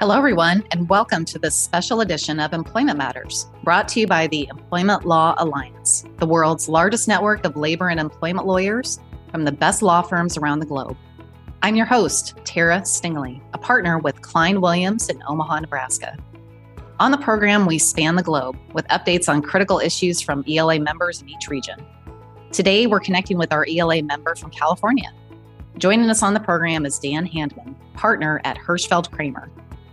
Hello, everyone, and welcome to this special edition of Employment Matters, brought to you by the Employment Law Alliance, the world's largest network of labor and employment lawyers from the best law firms around the globe. I'm your host, Tara Stingley, a partner with Klein Williams in Omaha, Nebraska. On the program, we span the globe with updates on critical issues from ELA members in each region. Today, we're connecting with our ELA member from California. Joining us on the program is Dan Handman, partner at Hirschfeld Kramer.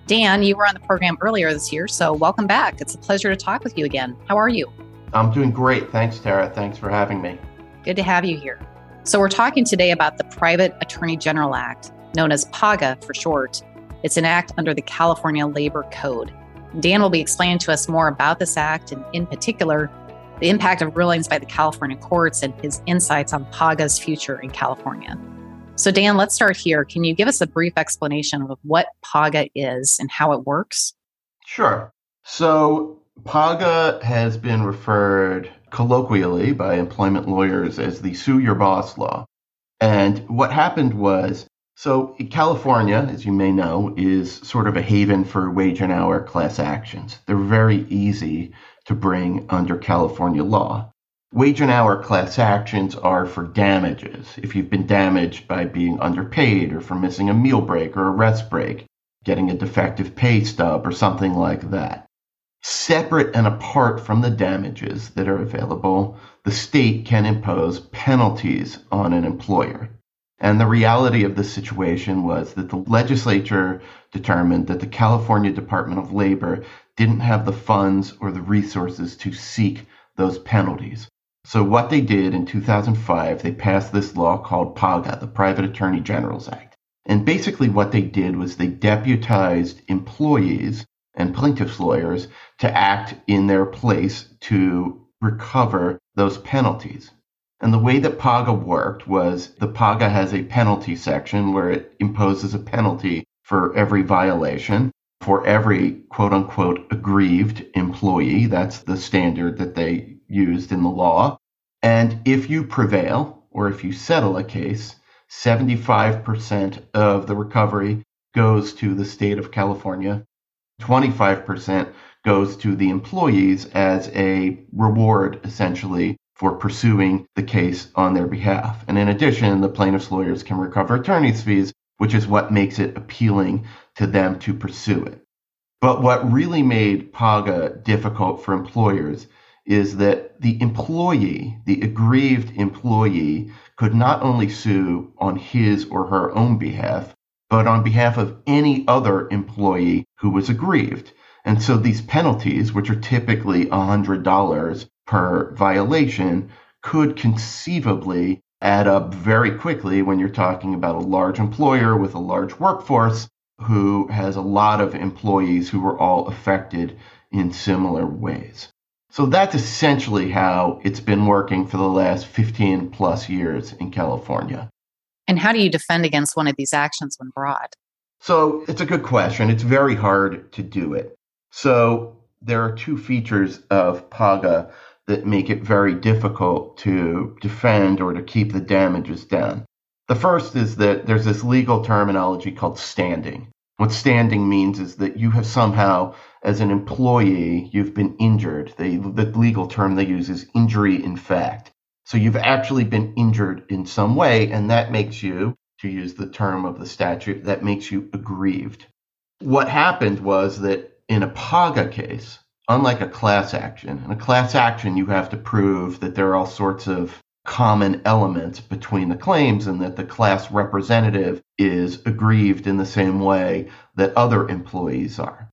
Dan, you were on the program earlier this year, so welcome back. It's a pleasure to talk with you again. How are you? I'm doing great. Thanks, Tara. Thanks for having me. Good to have you here. So we're talking today about the Private Attorney General Act, known as PAGA for short. It's an act under the California Labor Code. Dan will be explaining to us more about this act and, in particular, the impact of rulings by the California courts and his insights on PAGA's future in California. So Dan, let's start here. Can you give us a brief explanation of what PAGA is and how it works? Sure. So PAGA has been referred colloquially by employment lawyers as the sue your boss law. And what happened was, so California, as you may know, is sort of a haven for wage and hour class actions. They're very easy to bring under California law. Wage and hour class actions are for damages. If you've been damaged by being underpaid or for missing a meal break or a rest break, getting a defective pay stub or something like that. Separate and apart from the damages that are available, the state can impose penalties on an employer. And the reality of the situation was that the legislature determined that the California Department of Labor didn't have the funds or the resources to seek those penalties. So what they did in 2005, they passed this law called PAGA, the Private Attorney General's Act. And basically what they did was they deputized employees and plaintiff's lawyers to act in their place to recover those penalties. And the way that PAGA worked was the PAGA has a penalty section where it imposes a penalty for every violation for every quote-unquote aggrieved employee. That's the standard that they used in the law. And if you prevail or if you settle a case, 75% of the recovery goes to the state of California, 25% goes to the employees as a reward, essentially, for pursuing the case on their behalf. And in addition, the plaintiff's lawyers can recover attorney's fees, which is what makes it appealing to them to pursue it. But what really made PAGA difficult for employers is that the employee, the aggrieved employee, could not only sue on his or her own behalf, but on behalf of any other employee who was aggrieved. And so these penalties, which are typically $100 per violation, could conceivably add up very quickly when you're talking about a large employer with a large workforce who has a lot of employees who were all affected in similar ways. So that's essentially how it's been working for the last 15 plus years in California. And how do you defend against one of these actions when brought? So it's a good question. It's very hard to do it. So there are two features of PAGA that make it very difficult to defend or to keep the damages down. The first is that there's this legal terminology called standing. What standing means is that you have somehow, as an employee, you've been injured. The legal term they use is injury in fact. So you've actually been injured in some way, and that makes you, to use the term of the statute, that makes you aggrieved. What happened was that in a PAGA case, unlike a class action, in a class action you have to prove that there are all sorts of common elements between the claims and that the class representative is aggrieved in the same way that other employees are.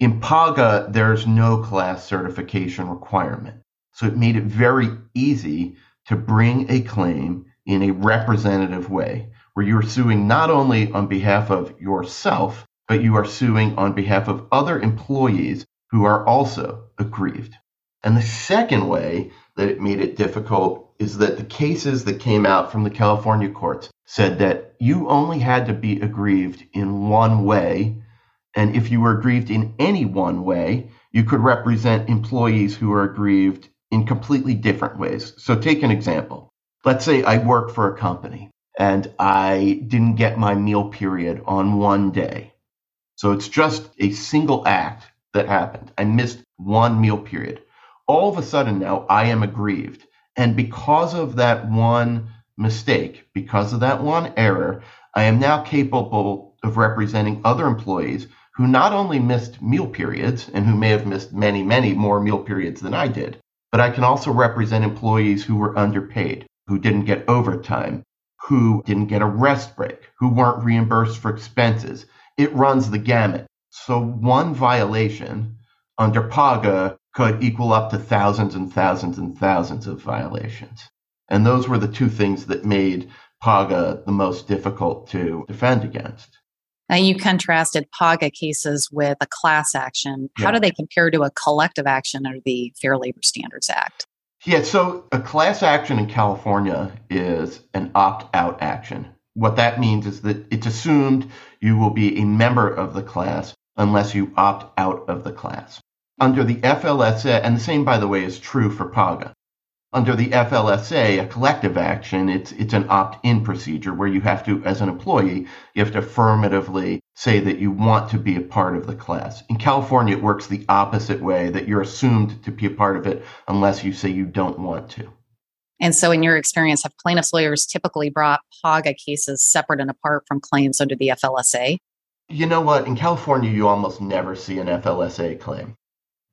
In PAGA, there's no class certification requirement. So it made it very easy to bring a claim in a representative way where you're suing not only on behalf of yourself, but you are suing on behalf of other employees who are also aggrieved. And the second way that it made it difficult is that the cases that came out from the California courts said that you only had to be aggrieved in one way, and if you were aggrieved in any one way, you could represent employees who are aggrieved in completely different ways. So take an example. Let's say I work for a company, and I didn't get my meal period on one day. So it's just a single act that happened. I missed one meal period. All of a sudden now I am aggrieved. And because of that one mistake, because of that one error, I am now capable of representing other employees who not only missed meal periods and who may have missed many, many more meal periods than I did, but I can also represent employees who were underpaid, who didn't get overtime, who didn't get a rest break, who weren't reimbursed for expenses. It runs the gamut. So one violation under PAGA could equal up to thousands and thousands and thousands of violations. And those were the two things that made PAGA the most difficult to defend against. Now, you contrasted PAGA cases with a class action. How do they compare to a collective action under the Fair Labor Standards Act? Yeah, so a class action in California is an opt-out action. What that means is that it's assumed you will be a member of the class unless you opt out of the class. Under the FLSA, and the same, by the way, is true for PAGA. Under the FLSA, a collective action, it's an opt-in procedure where you have to, as an employee, you have to affirmatively say that you want to be a part of the class. In California, it works the opposite way, that you're assumed to be a part of it unless you say you don't want to. And so in your experience, have plaintiff's lawyers typically brought PAGA cases separate and apart from claims under the FLSA? You know what? In California, you almost never see an FLSA claim.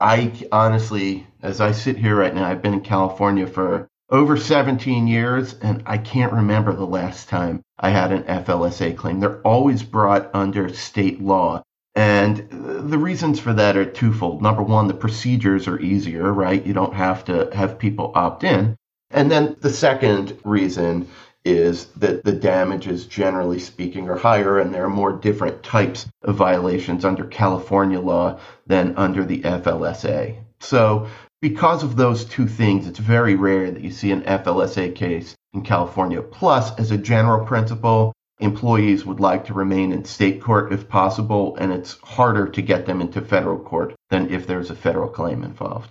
I honestly, as I sit here right now, I've been in California for over 17 years, and I can't remember the last time I had an FLSA claim. They're always brought under state law. And the reasons for that are twofold. Number one, the procedures are easier, right? You don't have to have people opt in. And then the second reason is that the damages, generally speaking, are higher, and there are more different types of violations under California law than under the FLSA. So because of those two things, it's very rare that you see an FLSA case in California. Plus, as a general principle, employees would like to remain in state court if possible, and it's harder to get them into federal court than if there's a federal claim involved.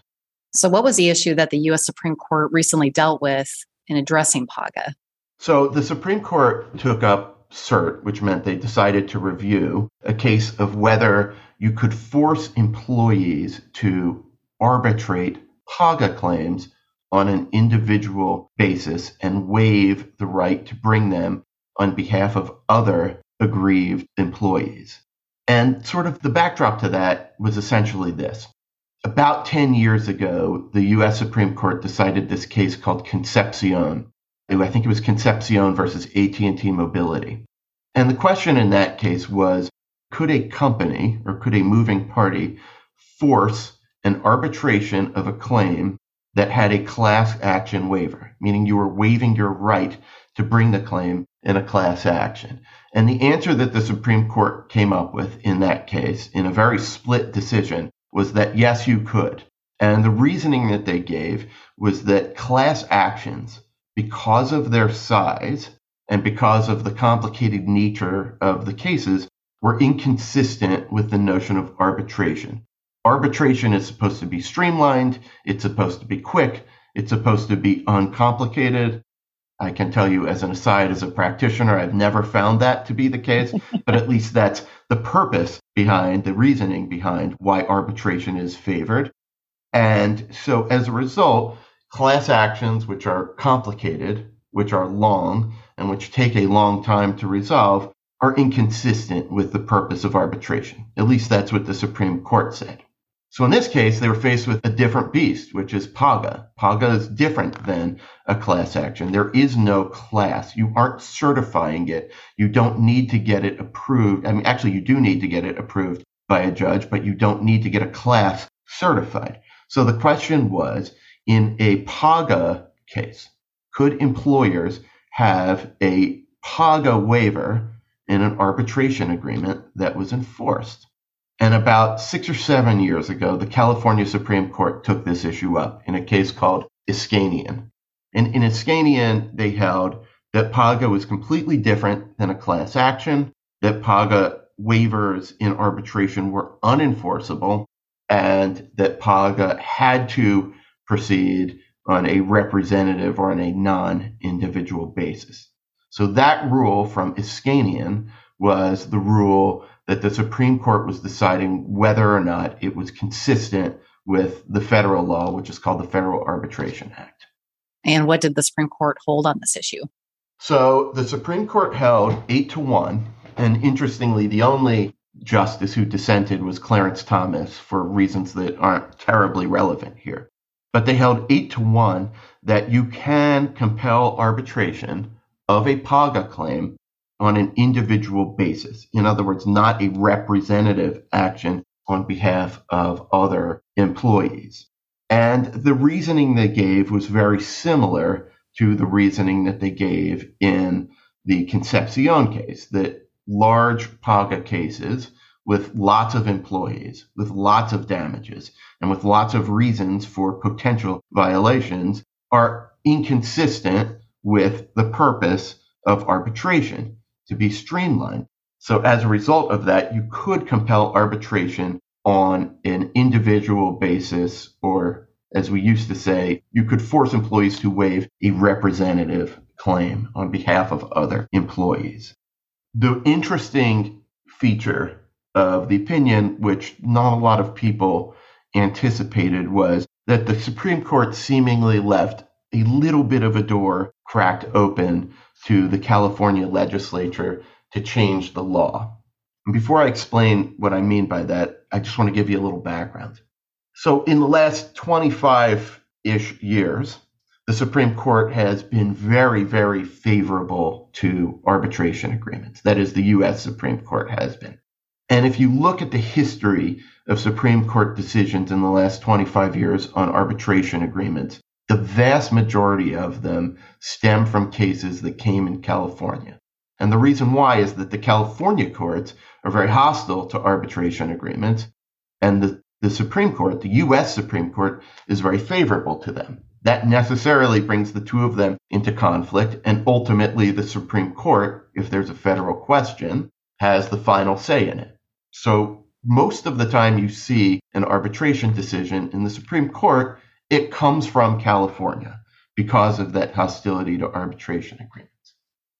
So what was the issue that the U.S. Supreme Court recently dealt with in addressing PAGA? So the Supreme Court took up cert, which meant they decided to review a case of whether you could force employees to arbitrate PAGA claims on an individual basis and waive the right to bring them on behalf of other aggrieved employees. And sort of the backdrop to that was essentially this. About 10 years ago, the U.S. Supreme Court decided this case called Concepcion. I think it was Concepcion versus AT&T Mobility. And the question in that case was, could a company or could a moving party force an arbitration of a claim that had a class action waiver, meaning you were waiving your right to bring the claim in a class action? And the answer that the Supreme Court came up with in that case, in a very split decision, was that yes, you could. And the reasoning that they gave was that class actions, because of their size and because of the complicated nature of the cases, were inconsistent with the notion of arbitration. Arbitration is supposed to be streamlined. It's supposed to be quick. It's supposed to be uncomplicated. I can tell you as an aside, as a practitioner, I've never found that to be the case, but at least that's the purpose behind, the reasoning behind why arbitration is favored. And so as a result, class actions, which are complicated, which are long, and which take a long time to resolve, are inconsistent with the purpose of arbitration. At least that's what the Supreme Court said. So in this case, they were faced with a different beast, which is PAGA. PAGA is different than a class action. There is no class. You aren't certifying it. You don't need to get it approved. I mean, actually, you do need to get it approved by a judge, but you don't need to get a class certified. So the question was, in a PAGA case, could employers have a PAGA waiver in an arbitration agreement that was enforced? And about 6 or 7 years ago, the California Supreme Court took this issue up in a case called Iskanian. And in Iskanian, they held that PAGA was completely different than a class action, that PAGA waivers in arbitration were unenforceable, and that PAGA had to proceed on a representative or on a non-individual basis. So that rule from Iskanian was the rule that the Supreme Court was deciding whether or not it was consistent with the federal law, which is called the Federal Arbitration Act. And what did the Supreme Court hold on this issue? So the Supreme Court held 8-1. And interestingly, the only justice who dissented was Clarence Thomas for reasons that aren't terribly relevant here. But they held 8-1 that you can compel arbitration of a PAGA claim on an individual basis. In other words, not a representative action on behalf of other employees. And the reasoning they gave was very similar to the reasoning that they gave in the Concepcion case, that large PAGA cases with lots of employees, with lots of damages, and with lots of reasons for potential violations are inconsistent with the purpose of arbitration to be streamlined. So as a result of that, you could compel arbitration on an individual basis, or as we used to say, you could force employees to waive a representative claim on behalf of other employees. The interesting feature of the opinion, which not a lot of people anticipated, was that the Supreme Court seemingly left a little bit of a door cracked open to the California legislature to change the law. And before I explain what I mean by that, I just want to give you a little background. So in the last 25-ish years, the Supreme Court has been very, very favorable to arbitration agreements. That is, the U.S. Supreme Court has been. And if you look at the history of Supreme Court decisions in the last 25 years on arbitration agreements, the vast majority of them stem from cases that came in California. And the reason why is that the California courts are very hostile to arbitration agreements, and the Supreme Court, the U.S. Supreme Court, is very favorable to them. That necessarily brings the two of them into conflict, and ultimately the Supreme Court, if there's a federal question, has the final say in it. So most of the time you see an arbitration decision in the Supreme Court, it comes from California because of that hostility to arbitration agreements.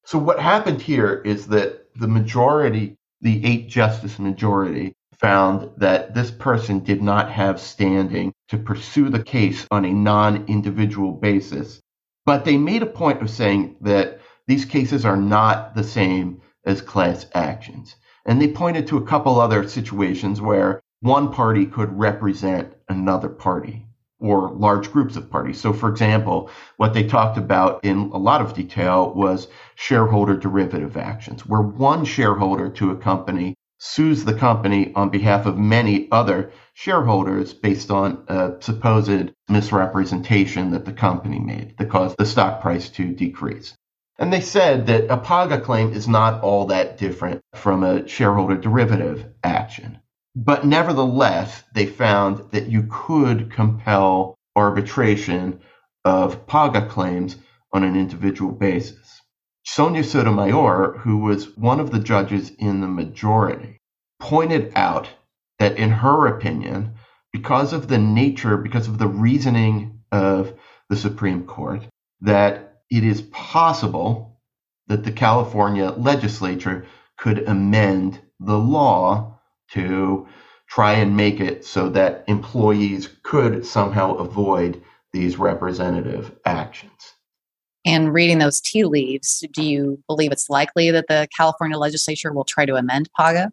So what happened here is that the majority, the 8-justice majority, found that this person did not have standing to pursue the case on a non-individual basis. But they made a point of saying that these cases are not the same as class actions. And they pointed to a couple other situations where one party could represent another party or large groups of parties. So for example, what they talked about in a lot of detail was shareholder derivative actions, where one shareholder to a company sues the company on behalf of many other shareholders based on a supposed misrepresentation that the company made that caused the stock price to decrease. And they said that a PAGA claim is not all that different from a shareholder derivative action. But nevertheless, they found that you could compel arbitration of PAGA claims on an individual basis. Sonia Sotomayor, who was one of the judges in the majority, pointed out that in her opinion, because of the nature, because of the reasoning of the Supreme Court, that it is possible that the California legislature could amend the law to try and make it so that employees could somehow avoid these representative actions. And reading those tea leaves, do you believe it's likely that the California legislature will try to amend PAGA?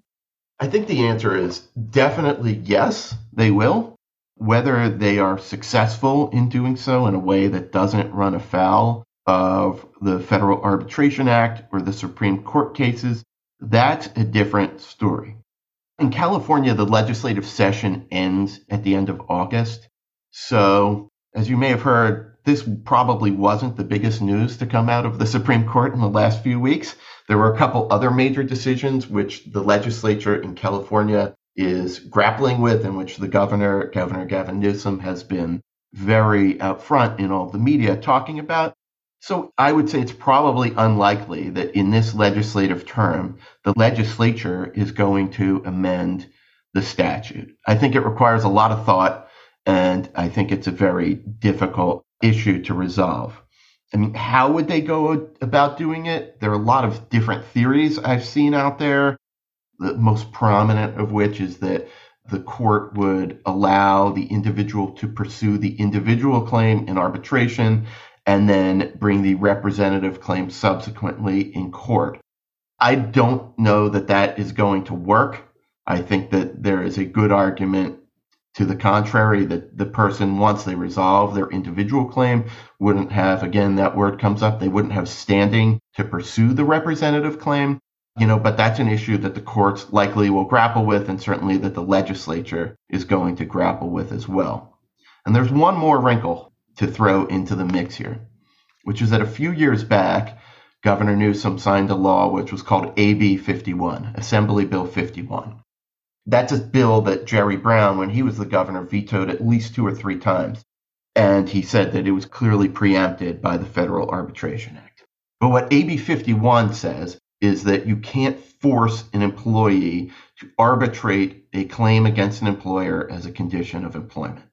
I think the answer is definitely yes, they will. Whether they are successful in doing so in a way that doesn't run afoul of the Federal Arbitration Act or the Supreme Court cases, that's a different story. In California, the legislative session ends at the end of August. So, as you may have heard, this probably wasn't the biggest news to come out of the Supreme Court in the last few weeks. There were a couple other major decisions which the legislature in California is grappling with, in which the Governor Gavin Newsom, has been very upfront in all the media talking about. So I would say it's probably unlikely that in this legislative term, the legislature is going to amend the statute. I think it requires a lot of thought, and I think it's a very difficult issue to resolve. I mean, how would they go about doing it? There are a lot of different theories I've seen out there, the most prominent of which is that the court would allow the individual to pursue the individual claim in arbitration and then bring the representative claim subsequently in court. I don't know that that is going to work. I think that there is a good argument to the contrary, that the person, once they resolve their individual claim, wouldn't have, again, that word comes up, they wouldn't have standing to pursue the representative claim. You know, but that's an issue that the courts likely will grapple with, and certainly that the legislature is going to grapple with as well. And there's one more wrinkle to throw into the mix here, which is that a few years back, Governor Newsom signed a law which was called AB 51, Assembly Bill 51. That's a bill that Jerry Brown, when he was the governor, vetoed at least 2 or 3 times. And he said that it was clearly preempted by the Federal Arbitration Act. But what AB 51 says is that you can't force an employee to arbitrate a claim against an employer as a condition of employment.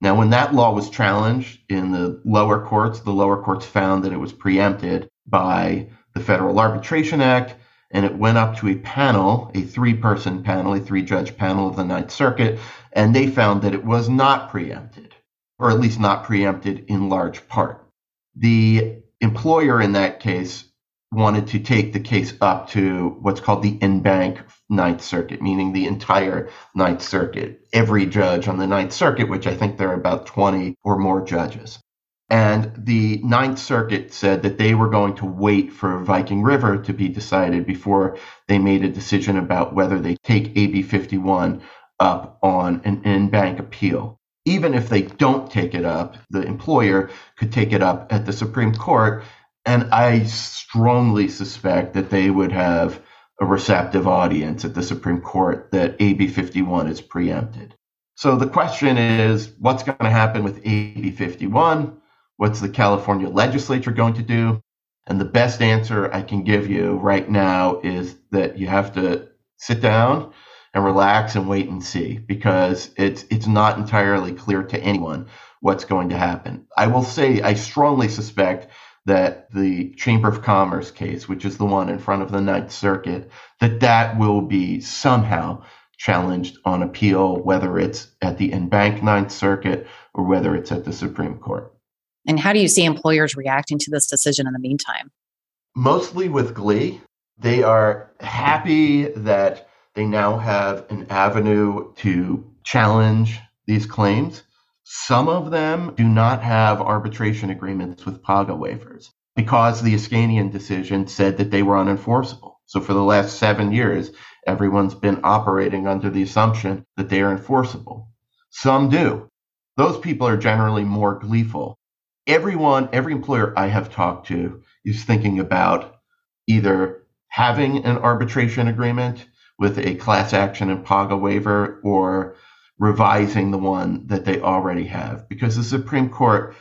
Now, when that law was challenged in the lower courts found that it was preempted by the Federal Arbitration Act, and it went up to a panel, a 3-person panel, a 3-judge panel of the Ninth Circuit, and they found that it was not preempted, or at least not preempted in large part. The employer in that case wanted to take the case up to what's called the in-bank Ninth Circuit, meaning the entire Ninth Circuit, every judge on the Ninth Circuit, which I think there are about 20 or more judges. And the Ninth Circuit said that they were going to wait for Viking River to be decided before they made a decision about whether they take AB 51 up on an in-bank appeal. Even if they don't take it up, the employer could take it up at the Supreme Court, and I strongly suspect that they would have a receptive audience at the Supreme Court that AB 51 is preempted. So the question is, what's going to happen with AB 51? What's the California legislature going to do? And the best answer I can give you right now is that you have to sit down and relax and wait and see, because it's not entirely clear to anyone what's going to happen. I will say I strongly suspect that the Chamber of Commerce case, which is the one in front of the Ninth Circuit, that will be somehow challenged on appeal, whether it's at the in-bank Ninth Circuit or whether it's at the Supreme Court. And how do you see employers reacting to this decision in the meantime? Mostly with glee. They are happy that they now have an avenue to challenge these claims. Some of them do not have arbitration agreements with PAGA waivers because the Iskanian decision said that they were unenforceable. So for the last 7 years, everyone's been operating under the assumption that they are enforceable. Some do. Those people are generally more gleeful. Every employer I have talked to is thinking about either having an arbitration agreement with a class action and PAGA waiver or revising the one that they already have, because the Supreme Court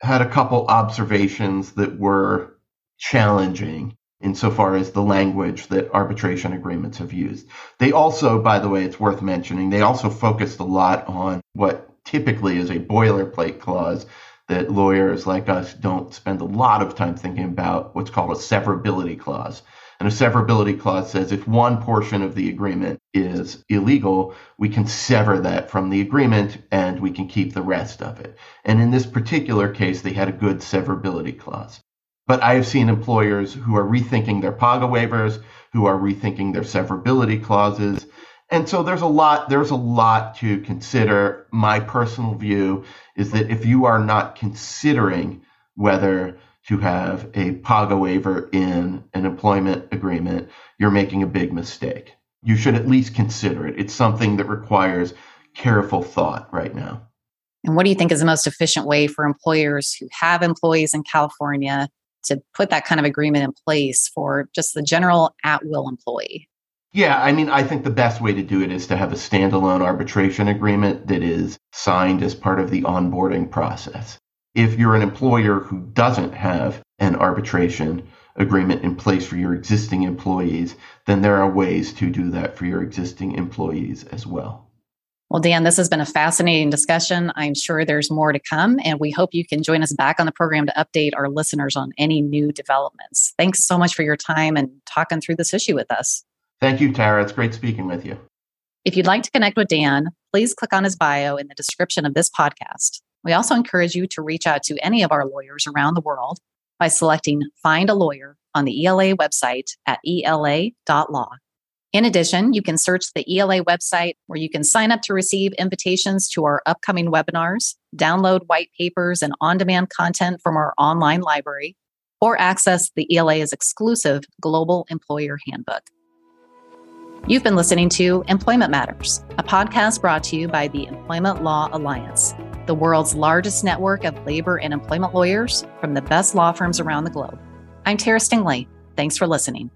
had a couple observations that were challenging insofar as the language that arbitration agreements have used. They also, by the way, it's worth mentioning, they also focused a lot on what typically is a boilerplate clause that lawyers like us don't spend a lot of time thinking about, what's called a severability clause. And a severability clause says if one portion of the agreement is illegal, we can sever that from the agreement and we can keep the rest of it. And in this particular case, they had a good severability clause. But I have seen employers who are rethinking their PAGA waivers, who are rethinking their severability clauses. And so there's a lot to consider. My personal view is that if you are not considering whether to have a PAGA waiver in an employment agreement, you're making a big mistake. You should at least consider it. It's something that requires careful thought right now. And what do you think is the most efficient way for employers who have employees in California to put that kind of agreement in place for just the general at-will employee? Yeah, I mean, I think the best way to do it is to have a standalone arbitration agreement that is signed as part of the onboarding process. If you're an employer who doesn't have an arbitration agreement in place for your existing employees, then there are ways to do that for your existing employees as well. Well, Dan, this has been a fascinating discussion. I'm sure there's more to come, and we hope you can join us back on the program to update our listeners on any new developments. Thanks so much for your time and talking through this issue with us. Thank you, Tara. It's great speaking with you. If you'd like to connect with Dan, please click on his bio in the description of this podcast. We also encourage you to reach out to any of our lawyers around the world by selecting Find a Lawyer on the ELA website at ela.law. In addition, you can search the ELA website where you can sign up to receive invitations to our upcoming webinars, download white papers and on-demand content from our online library, or access the ELA's exclusive Global Employer Handbook. You've been listening to Employment Matters, a podcast brought to you by the Employment Law Alliance, the world's largest network of labor and employment lawyers from the best law firms around the globe. I'm Tara Stingley. Thanks for listening.